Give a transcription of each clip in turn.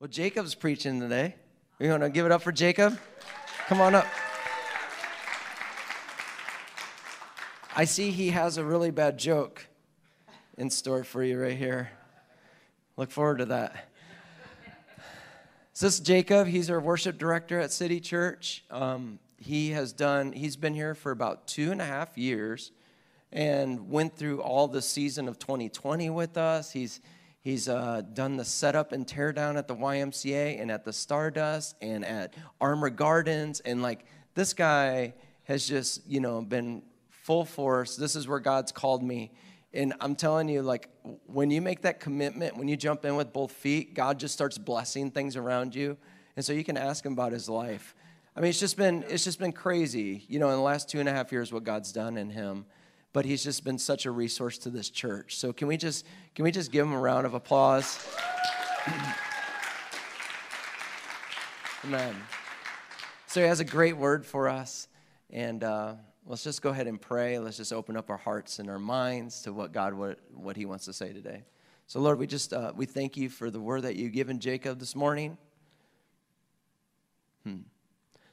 Well, Jacob's preaching today. We want to give it up for Jacob? Come on up. I see he has a really bad joke in store for you right here. Look forward to that. So this is Jacob. He's our worship director at City Church. He's been here for about 2.5 years and went through all the season of 2020 with us. He's done the setup and teardown at the YMCA and at the Stardust and at Armor Gardens. And, like, this guy has just, you know, been full force. This is where God's called me. And I'm telling you, like, when you make that commitment, when you jump in with both feet, God just starts blessing things around you. And so you can ask him about his life. I mean, it's just been crazy, you know, in the last 2.5 years what God's done in him. But he's just been such a resource to this church. So can we just give him a round of applause? Amen. So he has a great word for us. And let's just go ahead and pray. Let's just open up our hearts and our minds to what he wants to say today. So, Lord, we thank you for the word that you've given Jacob this morning.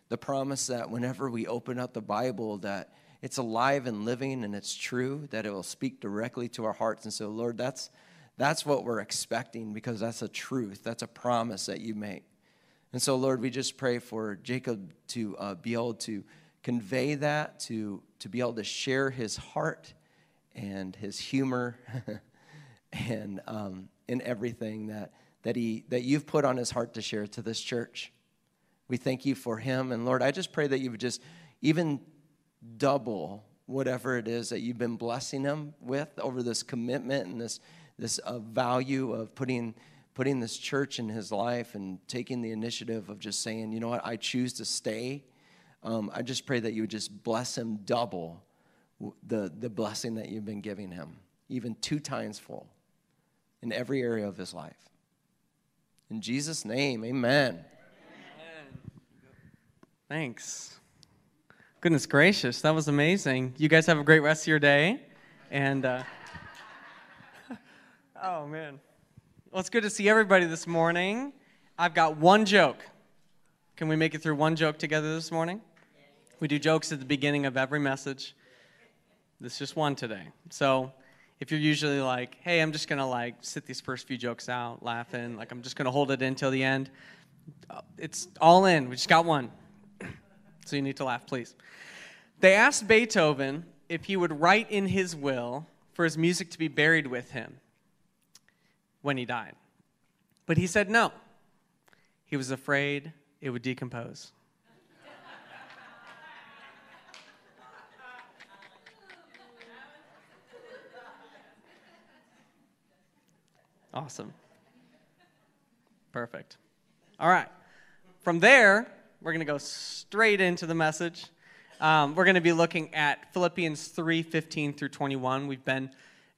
The promise that whenever we open up the Bible that it's alive and living, and it's true that it will speak directly to our hearts. And so, Lord, that's what we're expecting, because that's a truth. That's a promise that you make. And so, Lord, we just pray for Jacob to be able to convey that, to be able to share his heart and his humor and everything that you've put on his heart to share to this church. We thank you for him. And, Lord, I just pray that you would just even double whatever it is that you've been blessing them with over this commitment and this value of putting this church in his life and taking the initiative of just saying, you know what, I choose to stay. I just pray that you would just bless him double the blessing that you've been giving him, even 2 times full in every area of his life. In Jesus' name, amen. Thanks. Goodness gracious, that was amazing. You guys have a great rest of your day. And, oh, man. Well, it's good to see everybody this morning. I've got one joke. Can we make it through one joke together this morning? We do jokes at the beginning of every message. This is just one today. So if you're usually like, hey, I'm just going to, like, sit these first few jokes out laughing, like I'm just going to hold it in till the end, it's all in. We just got one. So you need to laugh, please. They asked Beethoven if he would write in his will for his music to be buried with him when he died. But he said no. He was afraid it would decompose. Awesome. Perfect. All right. From there, we're going to go straight into the message. We're going to be looking at Philippians 3:15-21. We've been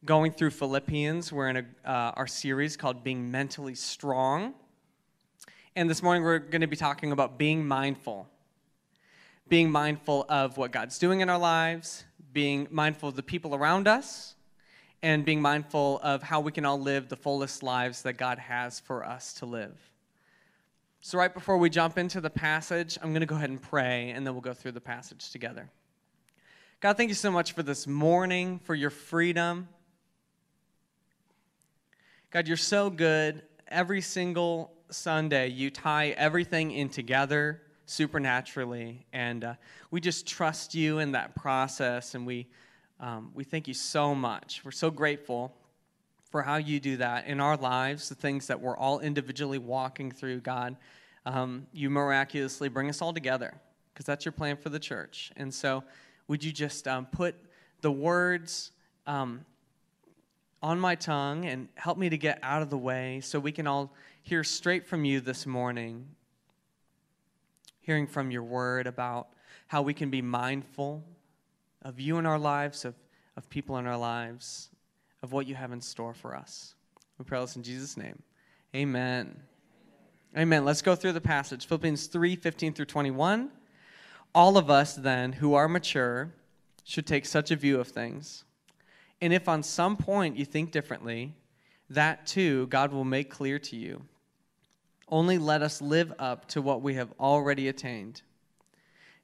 going through Philippians. We're in our series called Being Mentally Strong. And this morning we're going to be talking about being mindful. Being mindful of what God's doing in our lives, being mindful of the people around us, and being mindful of how we can all live the fullest lives that God has for us to live. So right before we jump into the passage, I'm going to go ahead and pray, and then we'll go through the passage together. God, thank you so much for this morning, for your freedom. God, you're so good. Every single Sunday, you tie everything in together supernaturally, and we just trust you in that process, and we thank you so much. We're so grateful for how you do that in our lives, the things that we're all individually walking through, God. You miraculously bring us all together, because that's your plan for the church. And so would you just put the words on my tongue and help me to get out of the way so we can all hear straight from you this morning, hearing from your word about how we can be mindful of you in our lives, of people in our lives, of what you have in store for us. We pray this in Jesus' name. Amen. Amen. Let's go through the passage. Philippians 3:15-21. All of us, then, who are mature, should take such a view of things. And if on some point you think differently, that, too, God will make clear to you. Only let us live up to what we have already attained.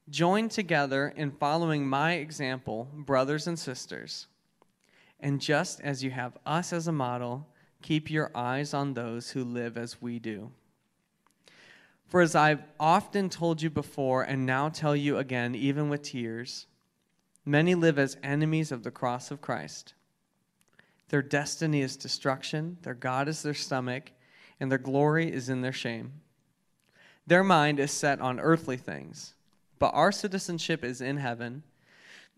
Join together in following my example, brothers and sisters. And just as you have us as a model, keep your eyes on those who live as we do. For as I've often told you before and now tell you again, even with tears, many live as enemies of the cross of Christ. Their destiny is destruction, their God is their stomach, and their glory is in their shame. Their mind is set on earthly things, but our citizenship is in heaven,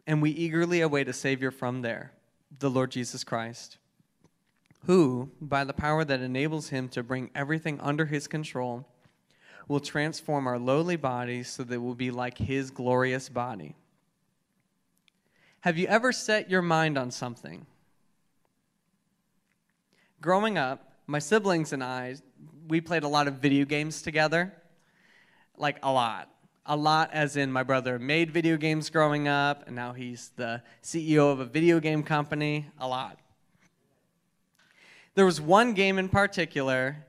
and we eagerly await a Savior from there, the Lord Jesus Christ, who, by the power that enables him to bring everything under his control, will transform our lowly bodies so that we'll be like his glorious body. Have you ever set your mind on something? Growing up, my siblings and I, we played a lot of video games together, like a lot. A lot as in my brother made video games growing up, and now he's the CEO of a video game company, a lot. There was one game in particular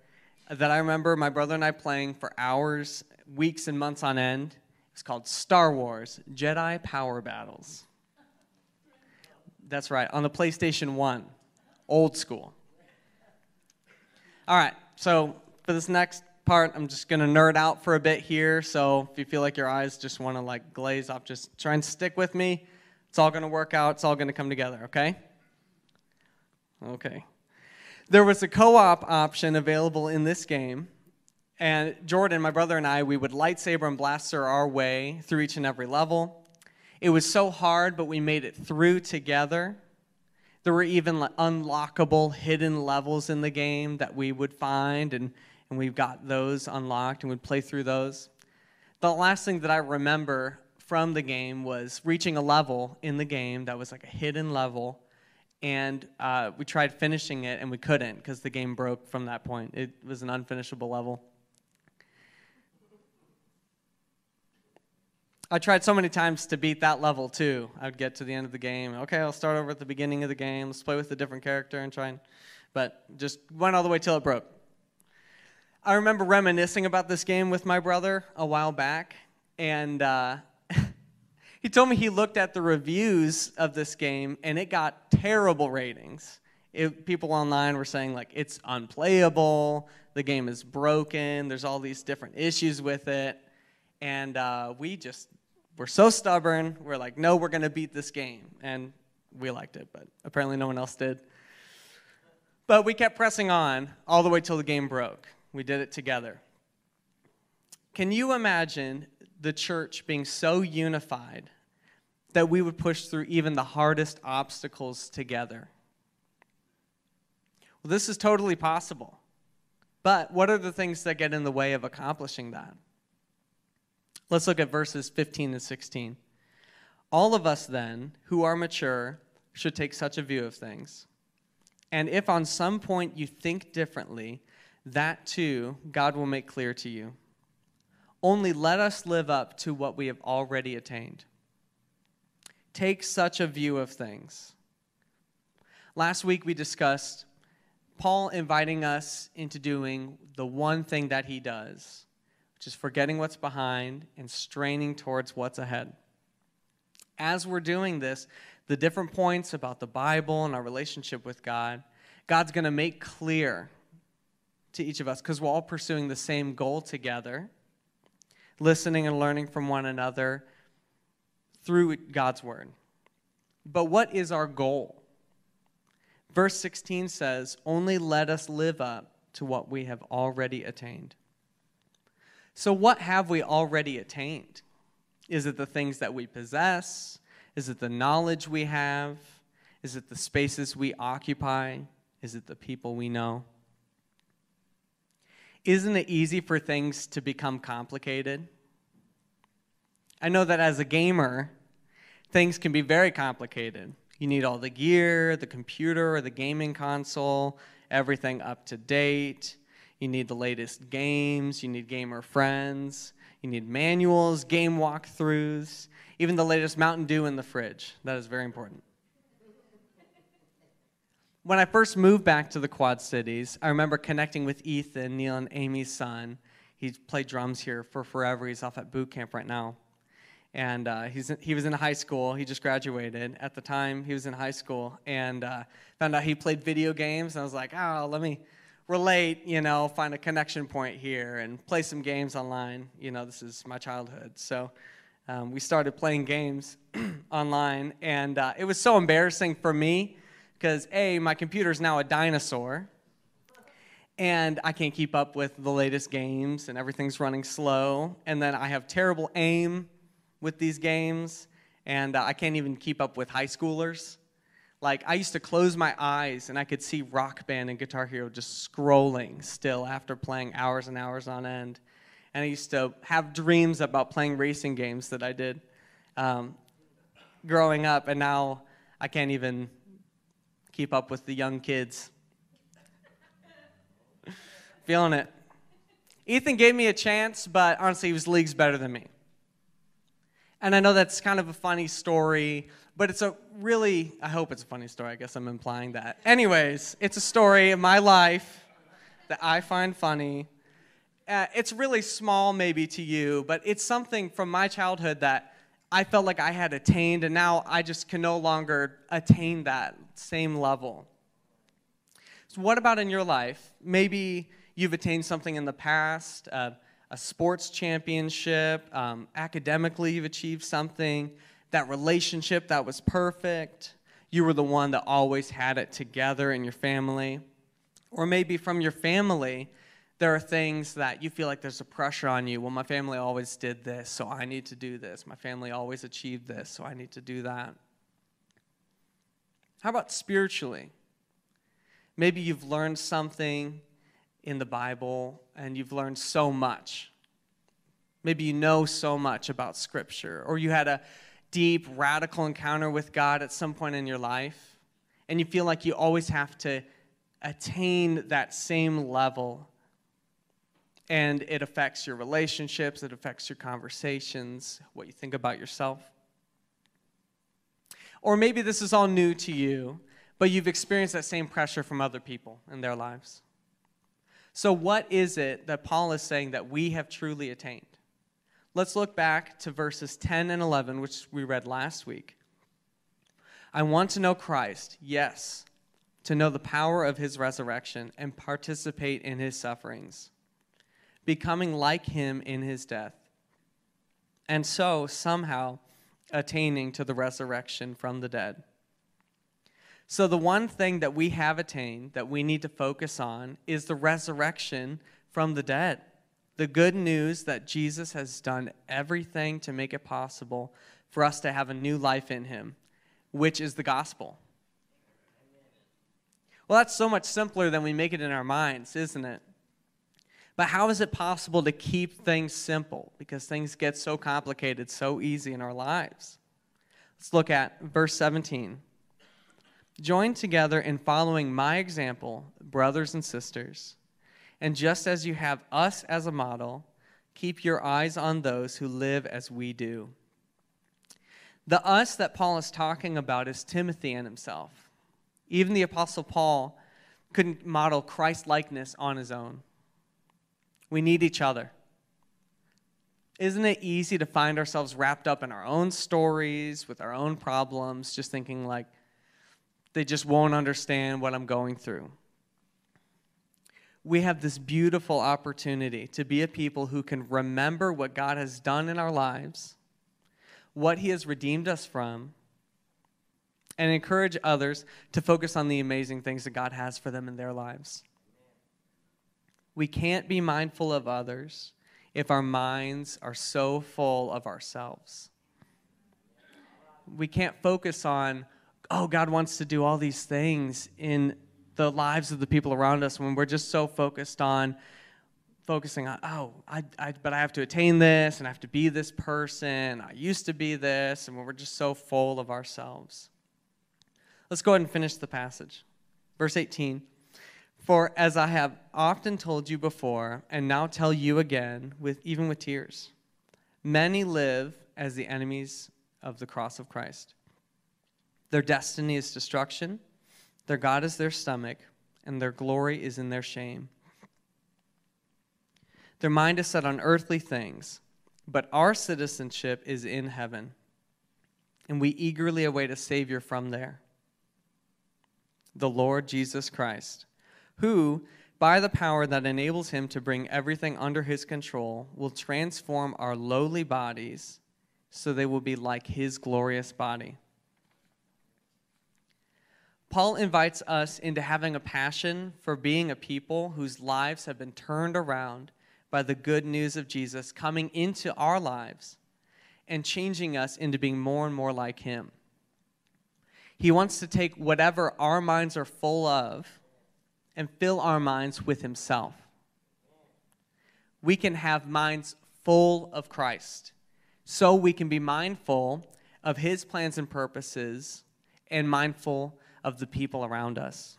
that I remember my brother and I playing for hours, weeks, and months on end. It's called Star Wars Jedi Power Battles. That's right, on the PlayStation 1, old school. All right, so for this next part, I'm just going to nerd out for a bit here, so if you feel like your eyes just want to like glaze off, just try and stick with me. It's all going to work out. It's all going to come together, okay? Okay. There was a co-op option available in this game, and Jordan, my brother, and I, we would lightsaber and blaster our way through each and every level. It was so hard, but we made it through together. There were even unlockable hidden levels in the game that we would find, and we got those unlocked and would play through those. The last thing that I remember from the game was reaching a level in the game that was like a hidden level, and we tried finishing it, and we couldn't because the game broke from that point. It was an unfinishable level. I tried so many times to beat that level, too. I would get to the end of the game. Okay, I'll start over at the beginning of the game. Let's play with a different character and try and... But just went all the way till it broke. I remember reminiscing about this game with my brother a while back, and he told me he looked at the reviews of this game, and it got terrible ratings. People online were saying, like, it's unplayable, the game is broken, there's all these different issues with it, and we just were so stubborn. We're like, no, we're going to beat this game, and we liked it, but apparently no one else did. But we kept pressing on all the way till the game broke. We did it together. Can you imagine the church being so unified that we would push through even the hardest obstacles together? Well, this is totally possible. But what are the things that get in the way of accomplishing that? Let's look at verses 15 and 16. All of us then, who are mature, should take such a view of things. And if on some point you think differently, that, too, God will make clear to you. Only let us live up to what we have already attained. Take such a view of things. Last week we discussed Paul inviting us into doing the one thing that he does, which is forgetting what's behind and straining towards what's ahead. As we're doing this, the different points about the Bible and our relationship with God, God's going to make clear to each of us, because we're all pursuing the same goal together, listening and learning from one another through God's word. But what is our goal? Verse 16 says, only let us live up to what we have already attained. So what have we already attained? Is it the things that we possess? Is it the knowledge we have? Is it the spaces we occupy? Is it the people we know? Isn't it easy for things to become complicated? I know that as a gamer, things can be very complicated. You need all the gear, the computer, or the gaming console, everything up to date. You need the latest games. You need gamer friends. You need manuals, game walkthroughs, even the latest Mountain Dew in the fridge. That is very important. When I first moved back to the Quad Cities, I remember connecting with Ethan, Neil, and Amy's son. He's played drums here for forever. He's off at boot camp right now. And he was in high school. He just graduated. At the time, he was in high school. And found out he played video games. And I was like, oh, let me relate, you know, find a connection point here and play some games online. You know, this is my childhood. So we started playing games online. And it was so embarrassing for me because, A, my computer's now a dinosaur. And I can't keep up with the latest games. And everything's running slow. And then I have terrible aim with these games, and I can't even keep up with high schoolers. Like, I used to close my eyes, and I could see Rock Band and Guitar Hero just scrolling still after playing hours and hours on end. And I used to have dreams about playing racing games that I did growing up, and now I can't even keep up with the young kids. Feeling it. Ethan gave me a chance, but honestly, he was leagues better than me. And I know that's kind of a funny story, but it's a really, I hope it's a funny story. I guess I'm implying that. Anyways, it's a story in my life that I find funny. It's really small maybe to you, but it's something from my childhood that I felt like I had attained, and now I just can no longer attain that same level. So what about in your life? Maybe you've attained something in the past, a sports championship, academically you've achieved something, that relationship that was perfect, you were the one that always had it together in your family. Or maybe from your family, there are things that you feel like there's a pressure on you. Well, my family always did this, so I need to do this. My family always achieved this, so I need to do that. How about spiritually? Maybe you've learned something in the Bible, and you've learned so much. Maybe you know so much about Scripture, or you had a deep, radical encounter with God at some point in your life, and you feel like you always have to attain that same level, and it affects your relationships, it affects your conversations, what you think about yourself. Or maybe this is all new to you, but you've experienced that same pressure from other people in their lives. So what is it that Paul is saying that we have truly attained? Let's look back to verses 10 and 11, which we read last week. I want to know Christ, yes, to know the power of his resurrection and participate in his sufferings, becoming like him in his death, and so somehow attaining to the resurrection from the dead. So the one thing that we have attained that we need to focus on is the resurrection from the dead. The good news that Jesus has done everything to make it possible for us to have a new life in him, which is the gospel. Well, that's so much simpler than we make it in our minds, isn't it? But how is it possible to keep things simple? Because things get so complicated so easy in our lives. Let's look at verse 17. Join together in following my example, brothers and sisters, and just as you have us as a model, keep your eyes on those who live as we do. The us that Paul is talking about is Timothy and himself. Even the Apostle Paul couldn't model Christ-likeness on his own. We need each other. Isn't it easy to find ourselves wrapped up in our own stories, with our own problems, just thinking like, they just won't understand what I'm going through. We have this beautiful opportunity to be a people who can remember what God has done in our lives, what he has redeemed us from, and encourage others to focus on the amazing things that God has for them in their lives. We can't be mindful of others if our minds are so full of ourselves. We can't focus on, oh, God wants to do all these things in the lives of the people around us when we're just so focusing on, oh, but I have to attain this, and I have to be this person, I used to be this, and when we're just so full of ourselves. Let's go ahead and finish the passage. Verse 18, for as I have often told you before, and now tell you again, even with tears, many live as the enemies of the cross of Christ. Their destiny is destruction, Their God is their stomach, and their glory is in their shame. Their mind is set on earthly things, but our citizenship is in heaven, and we eagerly await a Savior from there, the Lord Jesus Christ, who, by the power that enables him to bring everything under his control, will transform our lowly bodies so they will be like his glorious body. Paul invites us into having a passion for being a people whose lives have been turned around by the good news of Jesus coming into our lives and changing us into being more and more like him. He wants to take whatever our minds are full of and fill our minds with himself. We can have minds full of Christ, so we can be mindful of his plans and purposes and mindful of the people around us.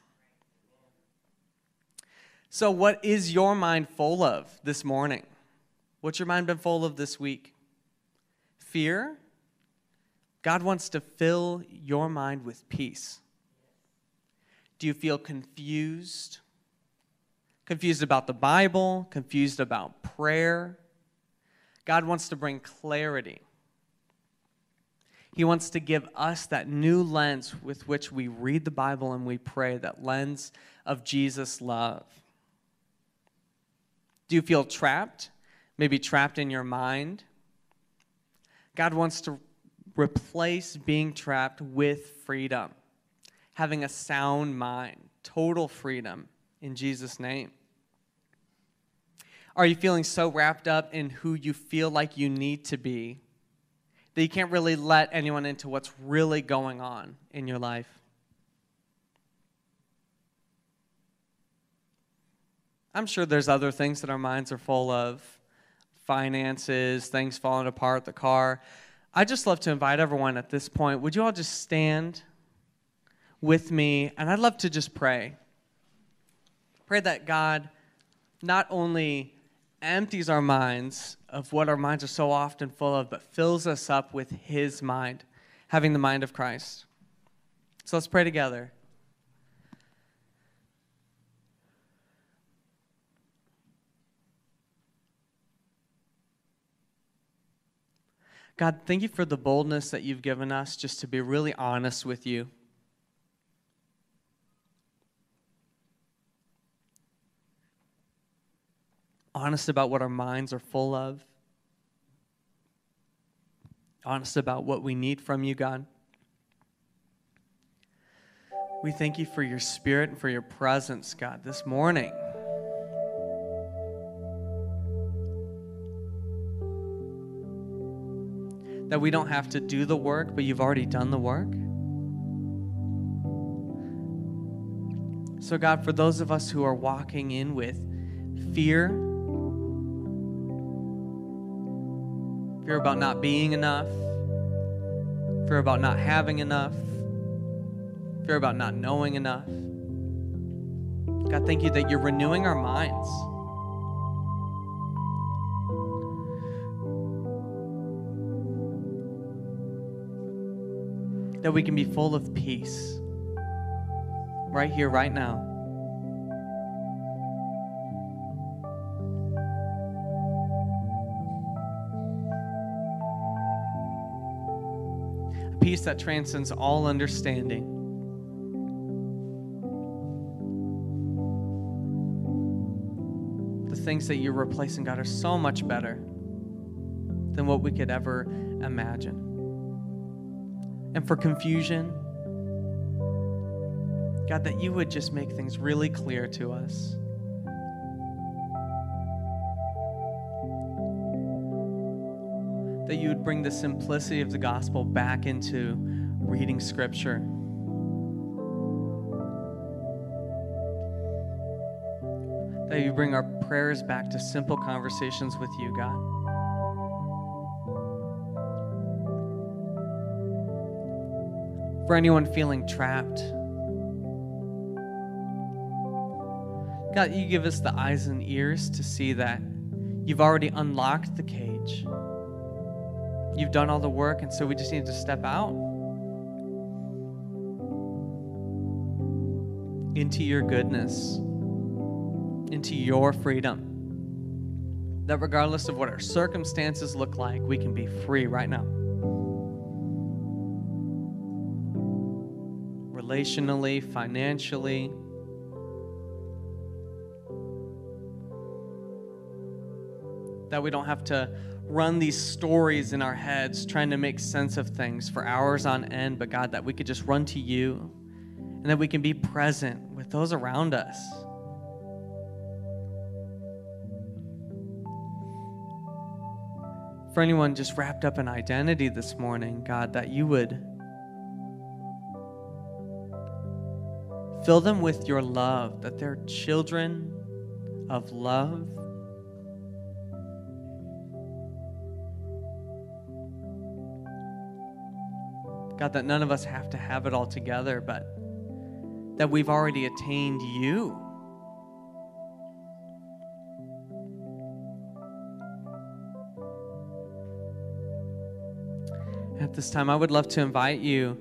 So what is your mind full of this morning? What's your mind been full of this week? Fear? God wants to fill your mind with peace. Do you feel confused? Confused about the Bible? Confused about prayer? God wants to bring clarity. He wants to give us that new lens with which we read the Bible and we pray, that lens of Jesus' love. Do you feel trapped? Maybe trapped in your mind? God wants to replace being trapped with freedom. Having a sound mind, total freedom in Jesus' name. Are you feeling so wrapped up in who you feel like you need to be that you can't really let anyone into what's really going on in your life? I'm sure there's other things that our minds are full of, finances, things falling apart, the car. I'd just love to invite everyone at this point, would you all just stand with me, and I'd love to just pray. Pray that God not only empties our minds of what our minds are so often full of, but fills us up with his mind, having the mind of Christ. So let's pray together. God, thank you for the boldness that you've given us just to be really honest with you. Honest about what our minds are full of. Honest about what we need from you, God. We thank you for your spirit and for your presence, God, this morning. That we don't have to do the work, but you've already done the work. So, God, for those of us who are walking in with fear, fear about not being enough, fear about not having enough, fear about not knowing enough. God, thank you that you're renewing our minds. That we can be full of peace right here, right now. Peace that transcends all understanding. The things that you're replacing, God, are so much better than what we could ever imagine. And for confusion, God, that you would just make things really clear to us. That you would bring the simplicity of the gospel back into reading scripture. That you bring our prayers back to simple conversations with you, God. For anyone feeling trapped, God, you give us the eyes and ears to see that you've already unlocked the cage. You've done all the work, and so we just need to step out. into your goodness, into your freedom. That regardless of what our circumstances look like, we can be free right now. Relationally, financially. That we don't have to run these stories in our heads trying to make sense of things for hours on end, but God, that we could just run to you and that we can be present with those around us. For anyone just wrapped up in identity this morning, God, that you would fill them with your love, that they're children of love. God, that none of us have to have it all together, but that we've already attained you. At this time, I would love to invite you.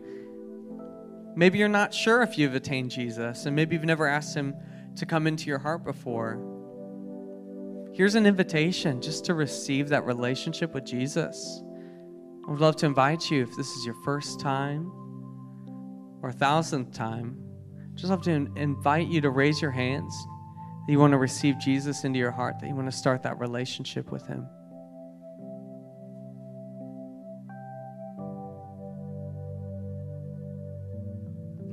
Maybe you're not sure if you've attained Jesus, and maybe you've never asked him to come into your heart before. Here's an invitation just to receive that relationship with Jesus. I would love to invite you, if this is your first time or 1,000th time, just love to invite you to raise your hands that you want to receive Jesus into your heart, that you want to start that relationship with him.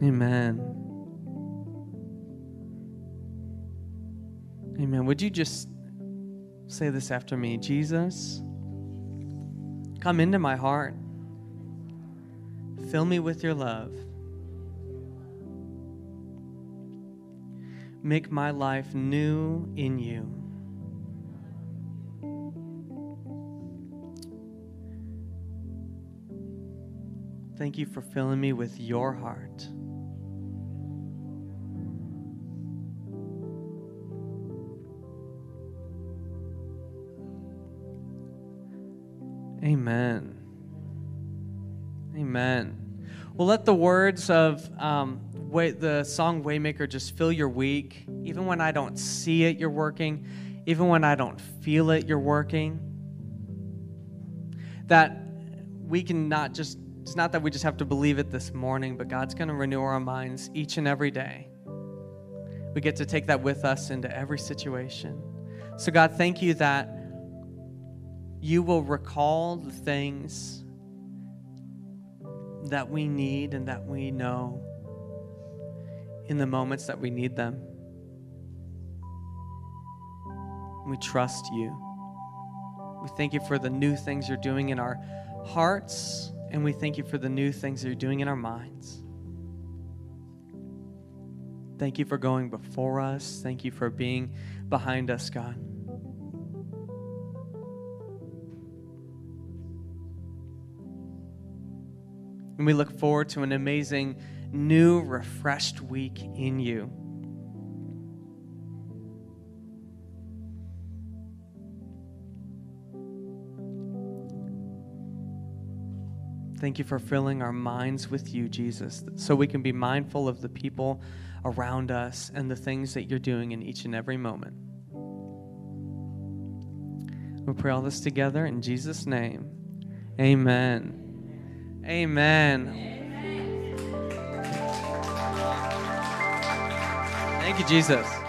Amen. Amen. Would you just say this after me? Jesus, come into my heart. Fill me with your love. Make my life new in you. Thank you for filling me with your heart. Amen. Amen. Well, let the words of the song Waymaker just fill your week. Even when I don't see it, you're working. Even when I don't feel it, you're working. That we can not just, it's not that we just have to believe it this morning, but God's going to renew our minds each and every day. We get to take that with us into every situation. So God, thank you that you will recall the things that we need and that we know in the moments that we need them. We trust you. We thank you for the new things you're doing in our hearts, and we thank you for the new things that you're doing in our minds. Thank you for going before us. Thank you for being behind us, God. And we look forward to an amazing, new, refreshed week in you. Thank you for filling our minds with you, Jesus, so we can be mindful of the people around us and the things that you're doing in each and every moment. We pray all this together in Jesus' name. Amen. Amen. Amen. Thank you, Jesus.